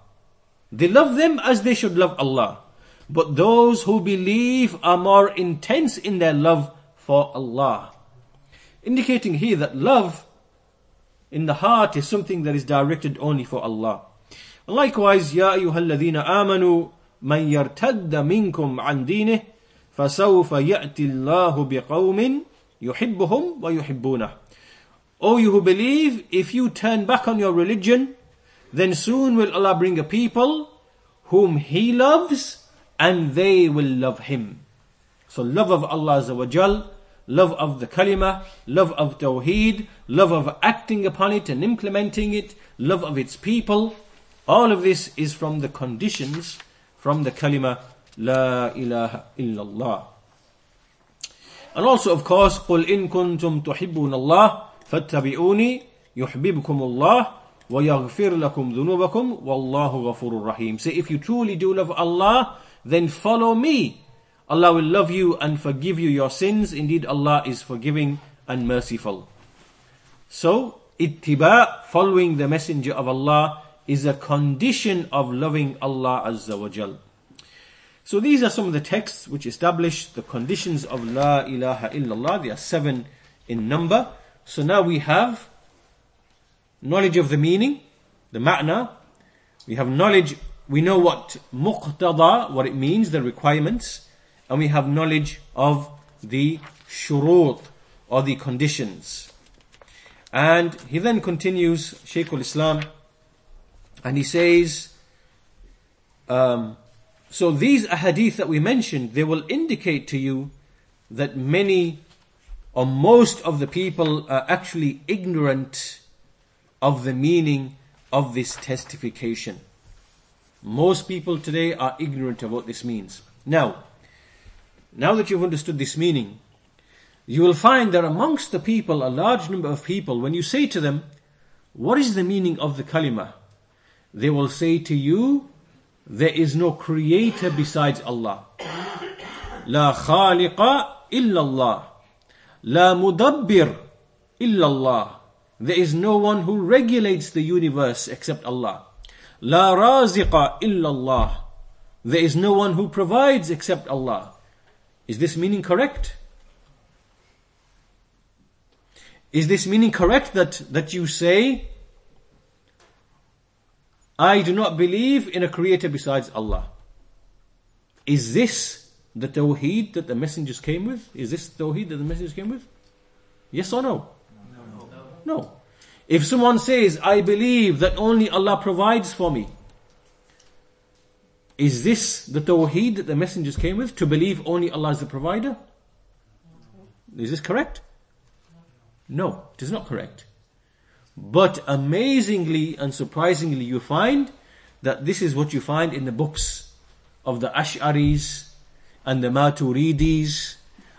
They love them as they should love Allah. But those who believe are more intense in their love for Allah, indicating here that love in the heart is something that is directed only for Allah. Likewise, Ya ayyuhalladhina amanu man yartadda minkum an deenihi fasawfa ya'ti Allahu biqawmin yuhibbuhum wa yuhibbunah. O you who believe, if you turn back on your religion, then soon will Allah bring a people whom He loves and they will love Him. So love of Allah Azza wa Jal, love of the kalima, love of tawheed, love of acting upon it and implementing it, love of its people, all of this is from the conditions from the kalima La ilaha illallah. And also, of course, قُلْ إِن كُنْتُمْ تُحِبُّونَ اللَّهِ فَاتَّبِعُونِي يُحْبِبْكُمُ اللَّهِ وَيَغْفِرْ لَكُمْ ذُنُوبَكُمْ وَاللَّهُ غَفُورٌ رَحِيمٌ. Say, if you truly do love Allah, then follow me. Allah will love you and forgive you your sins. Indeed, Allah is forgiving and merciful. So, ittiba, following the Messenger of Allah, is a condition of loving Allah Azza wa Jal. So these are some of the texts which establish the conditions of La ilaha illallah. There are seven in number. So now we have knowledge of the meaning, the ma'na. We have knowledge, we know what muqtada, what it means, the requirements. And we have knowledge of the shurut, or the conditions. And he then continues, Shaykh al-Islam, and he says, so these ahadith that we mentioned, they will indicate to you that many or most of the people are actually ignorant of the meaning of this testification. Most people today are ignorant of what this means. Now that you've understood this meaning, you will find that amongst the people, a large number of people, when you say to them, what is the meaning of the kalima? They will say to you, there is no creator besides Allah. La khaliqa illallah. La mudabbir illallah. There is no one who regulates the universe except Allah. La raziqa illallah. There is no one who provides except Allah. Is this meaning correct? Is this meaning correct that you say, I do not believe in a creator besides Allah? Is this the tawheed that the messengers came with? Is this the tawheed that the messengers came with? Yes or no? No. If someone says, I believe that only Allah provides for me, is this the tawheed that the messengers came with? To believe only Allah is the provider? Is this correct? No, it is not correct. But amazingly and surprisingly, you find that this is what you find in the books of the Ash'aris and the Maturidis,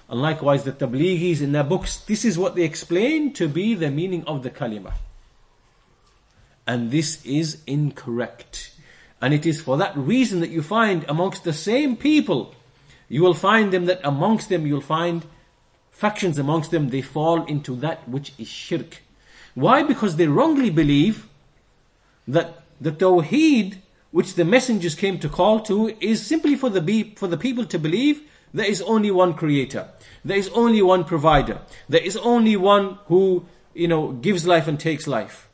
and likewise the Tablighis in their books. This is what they explain to be the meaning of the kalima. And this is incorrect. And it is for that reason that you find amongst the same people, you will find them that amongst them, you will find factions amongst them, they fall into that which is shirk. Why? Because they wrongly believe that the tawheed which the messengers came to call to is simply for the people to believe there is only one creator, there is only one provider, there is only one who, gives life and takes life.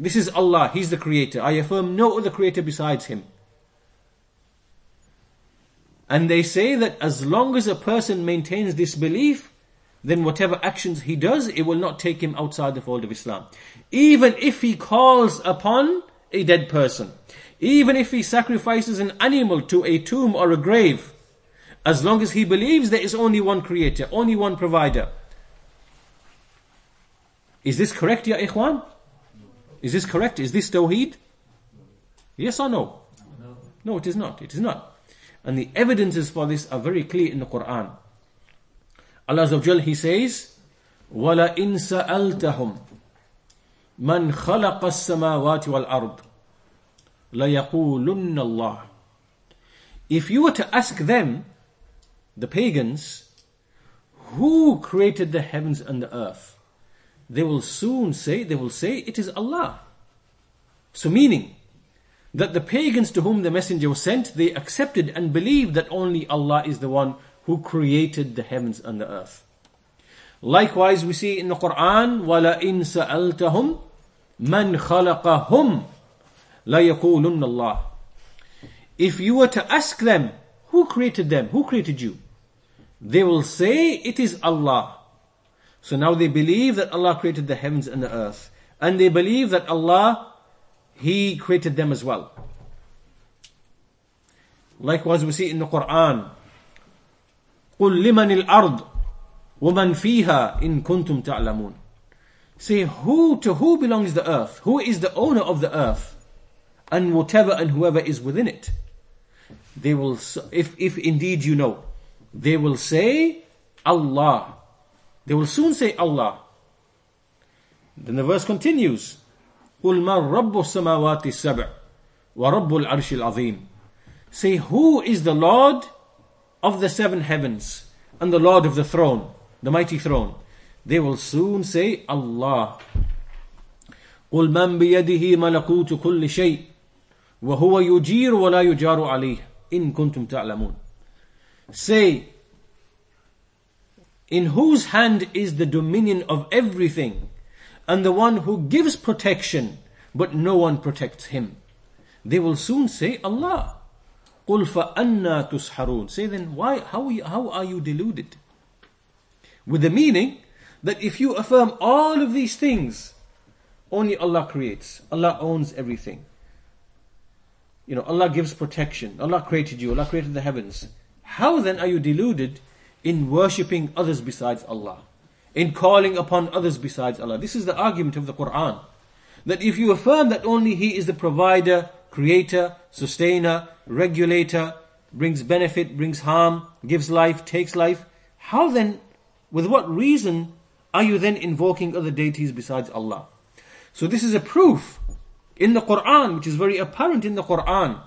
This is Allah, He's the creator. I affirm no other creator besides Him. And they say that as long as a person maintains this belief, then whatever actions he does, it will not take him outside the fold of Islam. Even if he calls upon a dead person, even if he sacrifices an animal to a tomb or a grave, as long as he believes there is only one creator, only one provider. Is this correct, ya ikhwan? Is this correct? Is this tawheed? Yes or no? No, it is not. It is not. And the evidences for this are very clear in the Quran. Allah Azza wa Jal, He says, وَلَا إِن سَأَلْتَهُمْ مَنْ خَلَقَ السَّمَاوَاتِ وَالْأَرْضِ لَيَقُولُنَّ اللَّهِ. If you were to ask them, the pagans, who created the heavens and the earth, they will soon say, it is Allah. So meaning that the pagans to whom the messenger was sent, they accepted and believed that only Allah is the one who created the heavens and the earth. Likewise, we see in the Quran, وَلَئِن سَأَلْتَهُمْ مَنْ خَلَقَهُمْ لَيَقُولُنَّ اللَّهِ. If you were to ask them, who created them? Who created you? They will say, it is Allah. So now they believe that Allah created the heavens and the earth. And they believe that Allah, He created them as well. Likewise, we see in the Quran, قُلْ لِمَنِ الْأَرْضِ وَمَنْ فِيهَا إِن كُنْتُمْ تَعْلَمُونَ. Say, to who belongs the earth? Who is the owner of the earth? And whatever and whoever is within it. They will, if indeed you know, they will say, Allah. They will soon say, Allah. Then the verse continues, قُلْ مَنْ رَبُّ السَّمَاوَاتِ السَّبْعِ وَرَبُّ الْعَرْشِ الْعَظِيمِ. Say, who is the Lord of the seven heavens, and the Lord of the throne, the mighty throne? They will soon say, Allah. قُلْ مَنْ بِيَدِهِ مَلَكُوتُ كُلِّ شَيْءٍ وَهُوَ يُجِيرُ وَلَا يُجَارُ عَلَيْهِ إِن كُنْتُمْ تَعْلَمُونَ. Say, in whose hand is the dominion of everything, and the one who gives protection, but no one protects him. They will soon say, Allah. قُلْ فَأَنَّا تُسْحَرُونَ. Say then, why? How are you deluded? With the meaning that if you affirm all of these things, only Allah creates, Allah owns everything. Allah gives protection, Allah created you, Allah created the heavens. How then are you deluded in worshipping others besides Allah, in calling upon others besides Allah? This is the argument of the Quran, that if you affirm that only He is the provider, creator, sustainer, regulator, brings benefit, brings harm, gives life, takes life, how then with what reason are you then invoking other deities besides Allah? So this is a proof in the Qur'an, which is very apparent in the Qur'an.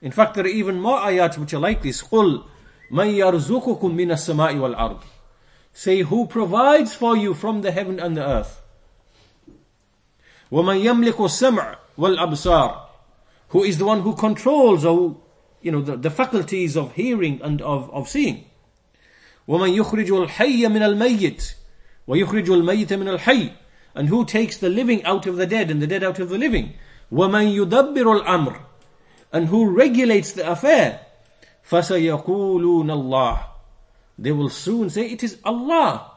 In fact, there are even more ayats which are like this. قُلْ مَنْ يَرْزُقُكُمْ مِنَ السَّمَاءِ وَالْأَرْضِ. Say, who provides for you from the heaven and the earth? وَمَنْ يَمْلِكُ السَّمْعَ وَالْأَبْصَارِ. Who is the one who controls the faculties of hearing and of seeing. وَمَنْ يُخْرِجُ الْحَيَّ مِنَ الْمَيِّتِ وَيُخْرِجُ الْمَيِّتَ مِنَ الْحَيِّ. And who takes the living out of the dead and the dead out of the living. وَمَنْ يُدَبِّرُ الْأَمْرِ. And who regulates the affair. فَسَيَقُولُونَ اللَّهِ. They will soon say, it is Allah.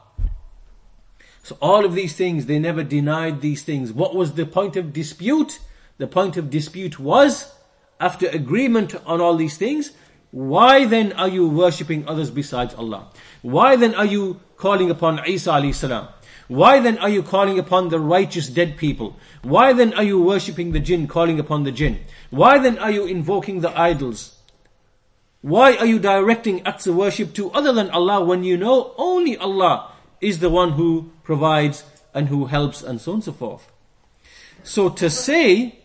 So all of these things, they never denied these things. What was the point of dispute? The point of dispute was, after agreement on all these things, why then are you worshipping others besides Allah? Why then are you calling upon Isa alayhi salam? Why then are you calling upon the righteous dead people? Why then are you worshipping the jinn, calling upon the jinn? Why then are you invoking the idols? Why are you directing acts of worship to other than Allah when you know only Allah is the one who provides and who helps and so on and so forth? So to say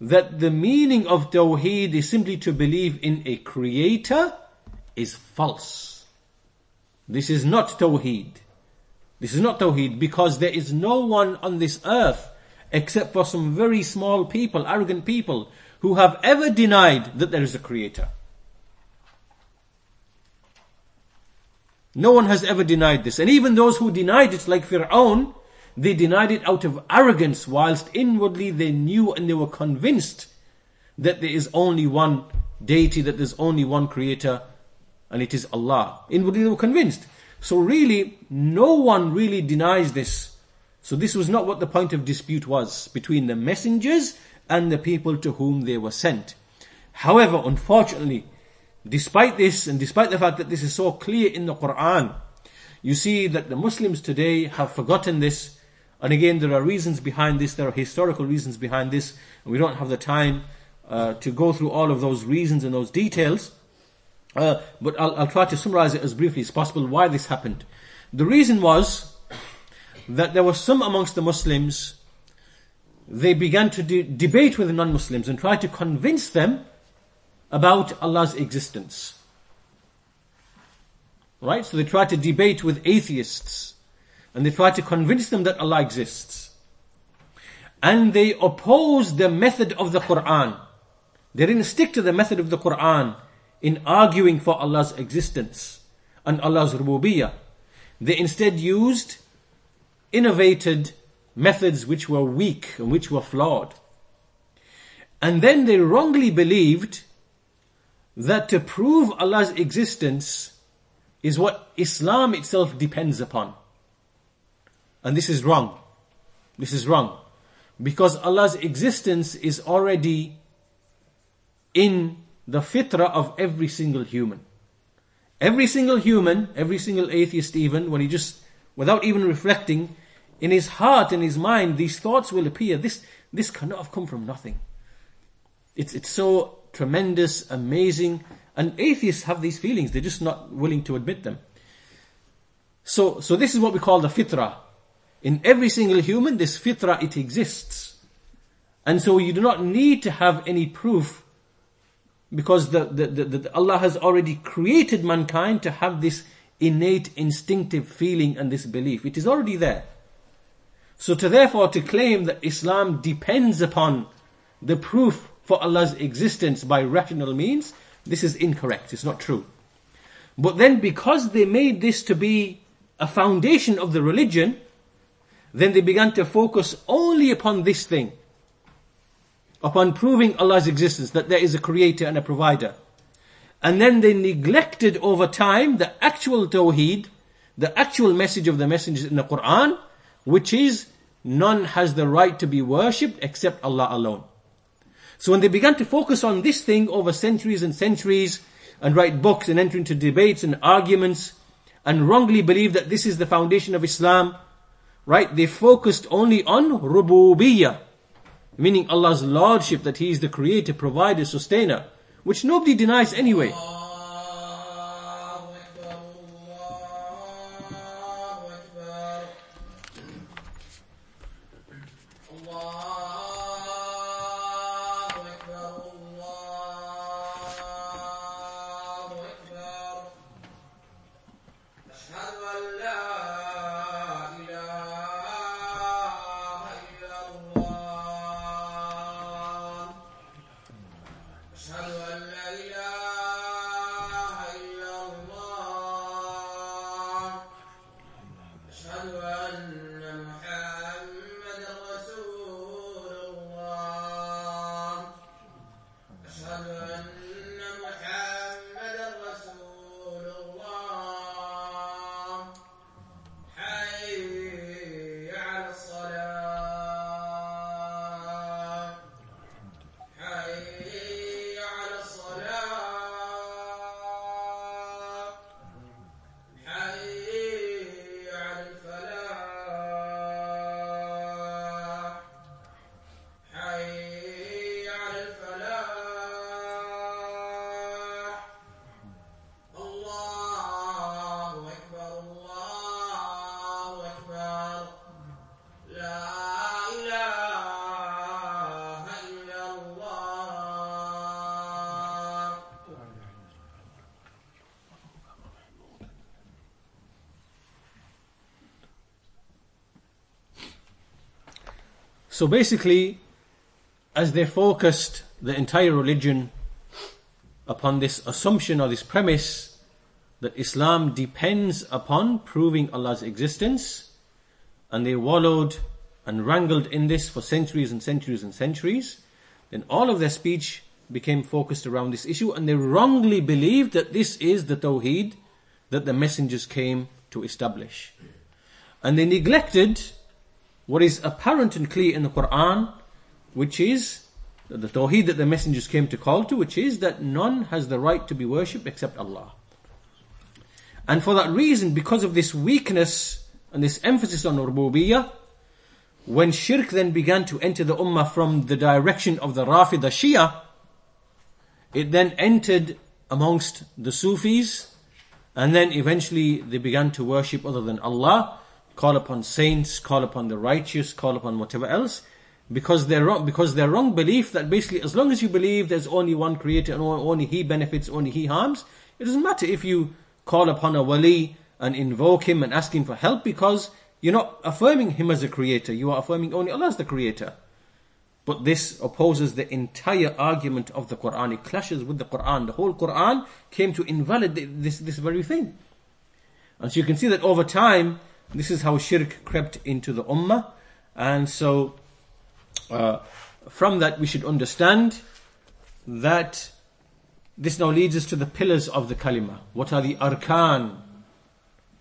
that the meaning of Tawheed is simply to believe in a creator is false. This is not Tawheed. This is not Tawheed, because there is no one on this earth except for some very small people, arrogant people, who have ever denied that there is a creator. No one has ever denied this. And even those who denied it, like Fir'aun, they denied it out of arrogance, whilst inwardly they knew and they were convinced that there is only one deity, that there's only one creator, and it is Allah. Inwardly they were convinced. So really, no one really denies this. So this was not what the point of dispute was between the messengers and the people to whom they were sent. However, unfortunately, despite this, and despite the fact that this is so clear in the Qur'an, you see that the Muslims today have forgotten this. And again, there are reasons behind this. There are historical reasons behind this. And we don't have the time to go through all of those reasons and those details. But I'll try to summarize it as briefly as possible why this happened. The reason was that there were some amongst the Muslims, they began to debate with the non-Muslims and try to convince them about Allah's existence. Right? So they tried to debate with atheists and they tried to convince them that Allah exists. And they opposed the method of the Qur'an. They didn't stick to the method of the Qur'an in arguing for Allah's existence and Allah's rububiyyah. They instead used innovated methods which were weak and which were flawed. And then they wrongly believed that to prove Allah's existence is what Islam itself depends upon. And this is wrong. This is wrong. Because Allah's existence is already in the fitrah of every single human. Every single human, every single atheist even, when he just, without even reflecting, in his heart, in his mind, these thoughts will appear. This cannot have come from nothing. It's so tremendous, amazing, and atheists have these feelings. They're just not willing to admit them. So this is what we call the fitrah. In every single human, this fitrah, it exists. And so you do not need to have any proof, because Allah has already created mankind to have this innate, instinctive feeling and this belief. It is already there. So therefore to claim that Islam depends upon the proof for Allah's existence by rational means, this is incorrect. It's not true. But then because they made this to be a foundation of the religion, then they began to focus only upon this thing, upon proving Allah's existence, that there is a creator and a provider. And then they neglected over time the actual Tawheed, the actual message of the messengers in the Qur'an, which is, none has the right to be worshipped except Allah alone. So when they began to focus on this thing over centuries and centuries, and write books and enter into debates and arguments, and wrongly believe that this is the foundation of Islam, right? They focused only on rububiyyah, meaning Allah's lordship, that He is the creator, provider, sustainer, which nobody denies anyway. So basically, as they focused the entire religion upon this assumption or this premise that Islam depends upon proving Allah's existence, and they wallowed and wrangled in this for centuries and centuries and centuries, then all of their speech became focused around this issue, and they wrongly believed that this is the Tawheed that the messengers came to establish. And they neglected what is apparent and clear in the Quran, which is the Tawheed that the messengers came to call to, which is that none has the right to be worshipped except Allah. And for that reason, because of this weakness and this emphasis on Rububiyyah, when shirk then began to enter the ummah from the direction of the Rafida Shia, it then entered amongst the Sufis, and then eventually they began to worship other than Allah, call upon saints, call upon the righteous, call upon whatever else, because their wrong belief that basically as long as you believe there's only one creator and only he benefits, only he harms, it doesn't matter if you call upon a wali and invoke him and ask him for help, because you're not affirming him as a creator, you are affirming only Allah as the creator. But this opposes the entire argument of the Qur'an. It clashes with the Qur'an. The whole Qur'an came to invalidate this very thing. And so you can see that over time, this is how shirk crept into the ummah. And so, from that we should understand that this now leads us to the pillars of the kalima. What are the arkan?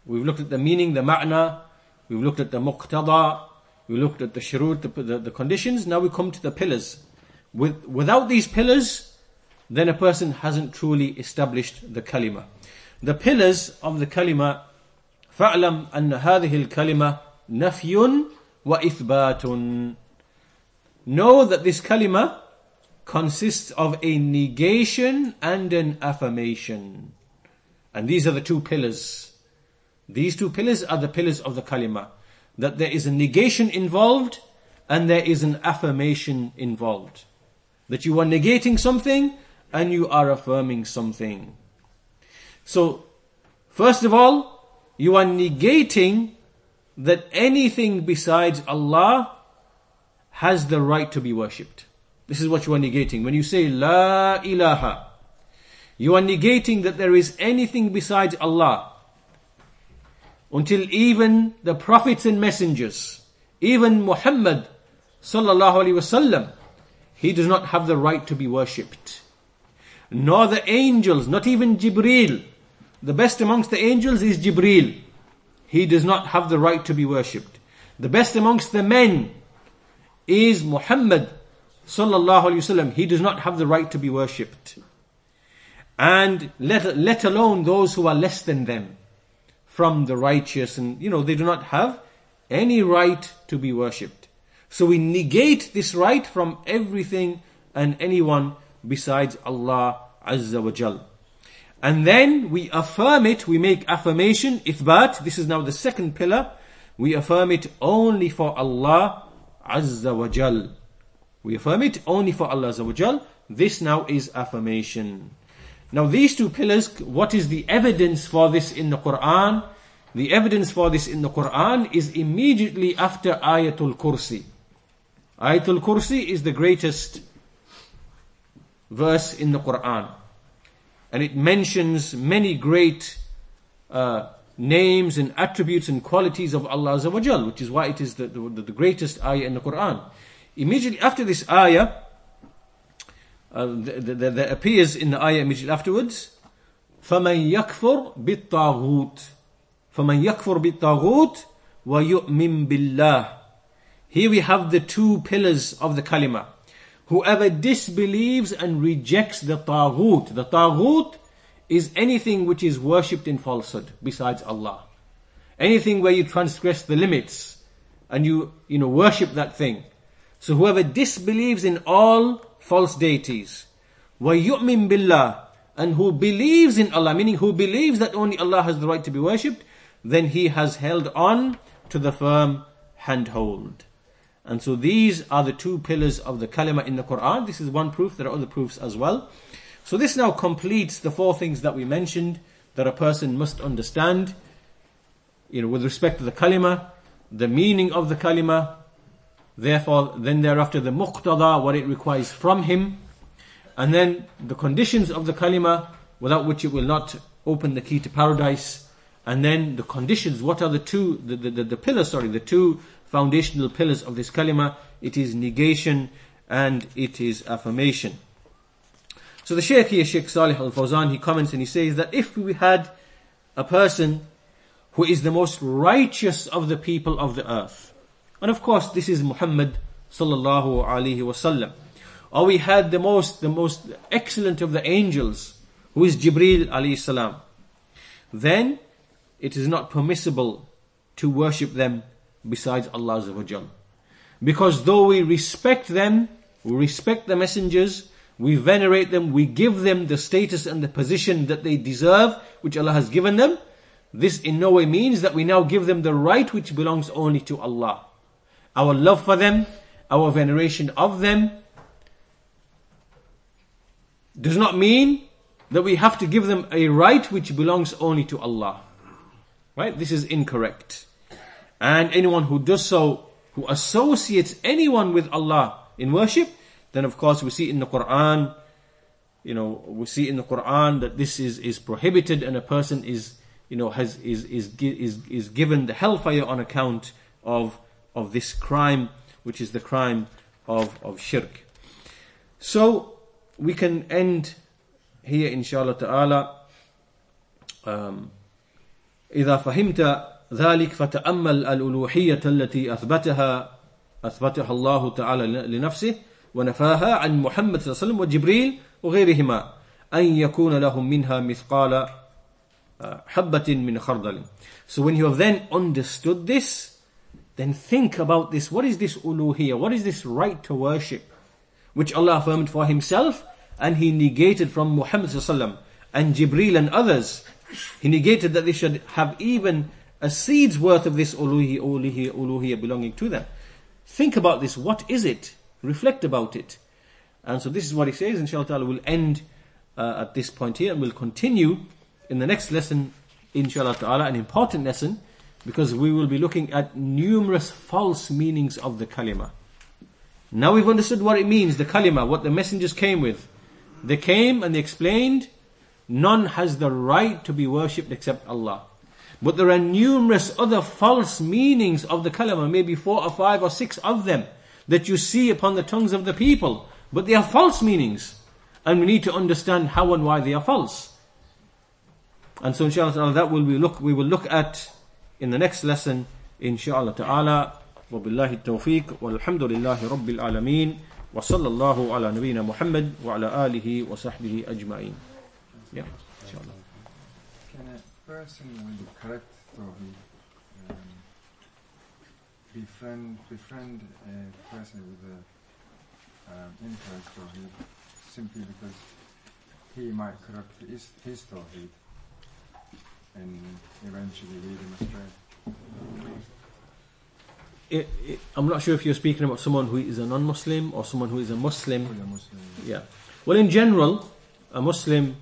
We've looked at the meaning, the ma'na. We've looked at the muqtada. We looked at the shurut, the conditions. Now we come to the pillars. Without these pillars, then a person hasn't truly established the kalima. The pillars of the kalima, فَعْلَمْ أَنَّ هَذِهِ الْكَلِمَةِ نَفْيٌ وَإِثْبَاتٌ. Know that this kalima consists of a negation and an affirmation. And these are the two pillars. These two pillars are the pillars of the kalima. That there is a negation involved and there is an affirmation involved. That you are negating something and you are affirming something. So, first of all, you are negating that anything besides Allah has the right to be worshipped. This is what you are negating. When you say, La ilaha, you are negating that there is anything besides Allah. Until even the prophets and messengers, even Muhammad sallallahu alaihi wasallam, he does not have the right to be worshipped. Nor the angels, not even Jibreel. The best amongst the angels is Jibreel. He does not have the right to be worshipped. The best amongst the men is Muhammad sallallahu alaihi wasallam. He does not have the right to be worshipped. And let alone those who are less than them. From the righteous, and they do not have any right to be worshipped. So we negate this right from everything and anyone besides Allah Azza wa Jal. And then we affirm it, we make affirmation, ithbat, this is now the second pillar, we affirm it only for Allah Azza wa Jal. We affirm it only for Allah Azza wa Jal. This now is affirmation. Now these two pillars, what is the evidence for this in the Qur'an? The evidence for this in the Qur'an is immediately after Ayatul Kursi. Ayatul Kursi is the greatest verse in the Qur'an. And it mentions many great names and attributes and qualities of Allah Azza wa Jal, which is why it is the greatest ayah in the Qur'an. Immediately after this ayah, there appears in the ayah immediately afterwards, فَمَنْ يَكْفُرْ بِالطَّاغُوتِ فَمَنْ يَكْفُرْ بِالطَّاغُوتِ وَيُؤْمِنْ بِاللَّهِ. Here we have the two pillars of the kalima. Whoever disbelieves and rejects the taghut. The taghut is anything which is worshipped in falsehood besides Allah. Anything where you transgress the limits and you worship that thing. So whoever disbelieves in all false deities, وَيُؤْمِن بِاللَّهِ, and who believes in Allah, meaning who believes that only Allah has the right to be worshipped, then he has held on to the firm handhold. And so these are the two pillars of the kalima in the Qur'an. This is one proof, there are other proofs as well. So this now completes the four things that we mentioned that a person must understand, with respect to the kalima, the meaning of the kalima, Therefore, then thereafter the muqtada, what it requires from him, and then the conditions of the kalima, without which it will not open the key to paradise, and then the conditions, what are the two, the pillars, the two foundational pillars of this kalima. It is negation and it is affirmation. So the Shaykh here, Shaykh Salih al-Fawzan, he comments and he says that if we had a person who is the most righteous of the people of the earth, and of course this is Muhammad sallallahu alaihi wasallam, or we had the most excellent of the angels, who is Jibreel alayhi salam, then it is not permissible to worship them besides Allah azza wa jal. Because though we respect them, we respect the messengers, we venerate them, we give them the status and the position that they deserve, which Allah has given them, this in no way means that we now give them the right which belongs only to Allah. Our love for them, our veneration of them, does not mean that we have to give them a right which belongs only to Allah. Right? This is incorrect. And anyone who does so, who associates anyone with Allah in worship, then of course we see in the Quran, that this is prohibited, and a person is given the hellfire on account of this crime, which is the crime of shirk. So we can end here, inshallah ta'ala. إذا فهمت ذلك فتأمل الألوهية التي أثبتها الله تعالى لنفسه ونفاها عن محمد صلى الله عليه وسلم وجبريل وغيرهما أن يكون لهم منها مثقال حبة من خردل. So when you have then understood this, then think about this. What is this uluhiyya? What is this right to worship, which Allah affirmed for Himself and He negated from Muhammad sallallahu alaihi wasallam and Jibreel and others? He negated that they should have even a seed's worth of this uluhiyya belonging to them. Think about this. What is it? Reflect about it. And so this is what he says. Inshallah ta'ala, we'll end at this point here, and we'll continue in the next lesson, inshallah ta'ala, an important lesson, because we will be looking at numerous false meanings of the kalima. Now we've understood what it means, the kalima, what the messengers came with. They came and they explained, none has the right to be worshipped except Allah. But there are numerous other false meanings of the kalima, maybe 4 or 5 or 6 of them, that you see upon the tongues of the people. But they are false meanings, and we need to understand how and why they are false. And so inshallah ta'ala, that we will look at in the next lesson, inshallah ta'ala. Wa billahi tawfiq, walhamdulillahi rabbil alameen, wa sallallahu ala nabiyyina Muhammad wa ala alihi wa sahbihi ajma'in. Yeah, inshallah. Can a person with correct tawheed befriend a person with an incorrect tawheed simply because he might corrupt his tawheed and eventually lead him astray? I'm not sure if you're speaking about someone who is a non-Muslim or someone who is a Muslim. Yeah. Well, in general, a Muslim,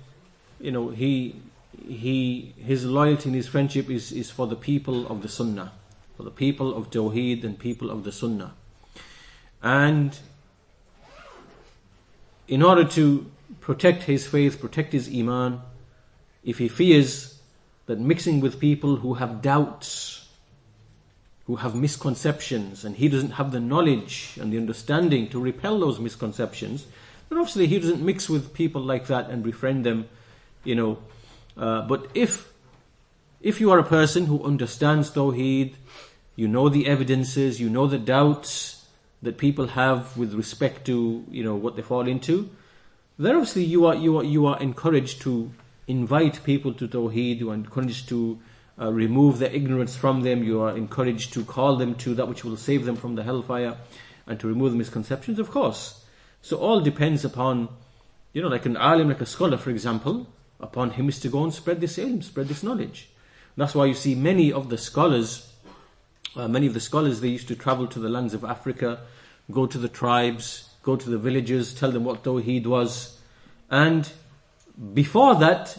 his loyalty and his friendship is for the people of the Sunnah, for the people of Tawheed and people of the Sunnah. And in order to protect his faith, protect his Iman, if he fears that mixing with people who have doubts, who have misconceptions, and he doesn't have the knowledge and the understanding to repel those misconceptions, then obviously he doesn't mix with people like that and befriend them, But if you are a person who understands Tawheed, you know the evidences, you know the doubts that people have with respect to, what they fall into, then obviously you are encouraged to invite people to Tawheed, you are encouraged to remove their ignorance from them, you are encouraged to call them to that which will save them from the hellfire, and to remove the misconceptions, of course. So all depends upon, like an alim, like a scholar, for example, upon him is to go and spread this ilm, spread this knowledge. That's why you see many of the scholars, they used to travel to the lands of Africa, go to the tribes, go to the villages, tell them what Tawheed was. And before that,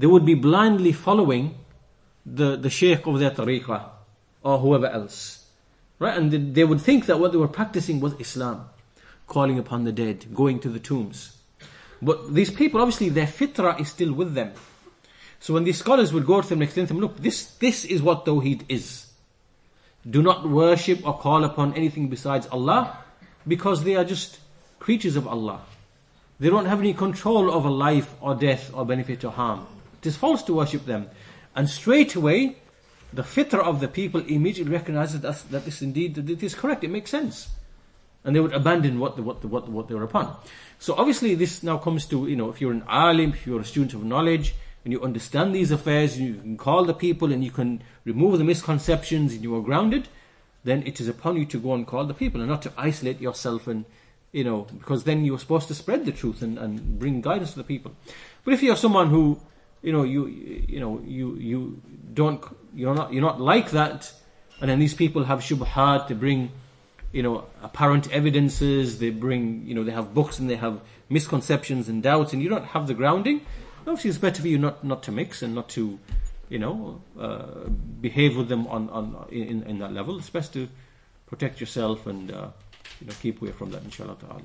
they would be blindly following the shaykh of their tariqah or whoever else. Right? And they would think that what they were practicing was Islam. Calling upon the dead, going to the tombs. But these people, obviously, their fitrah is still with them. So when these scholars would go to them and explain to them, look, this is what Tawheed is. Do not worship or call upon anything besides Allah, because they are just creatures of Allah. They don't have any control over life or death or benefit or harm. It is false to worship them. And straight away, the fitrah of the people immediately recognizes that this indeed it is correct, it makes sense. And they would abandon what they were upon. So obviously this now comes to, if you're an alim, if you're a student of knowledge, and you understand these affairs, you can call the people and you can remove the misconceptions and you are grounded, then it is upon you to go and call the people and not to isolate yourself and, because then you're supposed to spread the truth and bring guidance to the people. But if you're someone who, you're not like that, and then these people have shubhat, they bring, apparent evidences, they bring, they have books and they have misconceptions and doubts, and you don't have the grounding, obviously it's better for you not to mix and not to, behave with them in that level. It's best to protect yourself and keep away from that, inshallah ta'ala.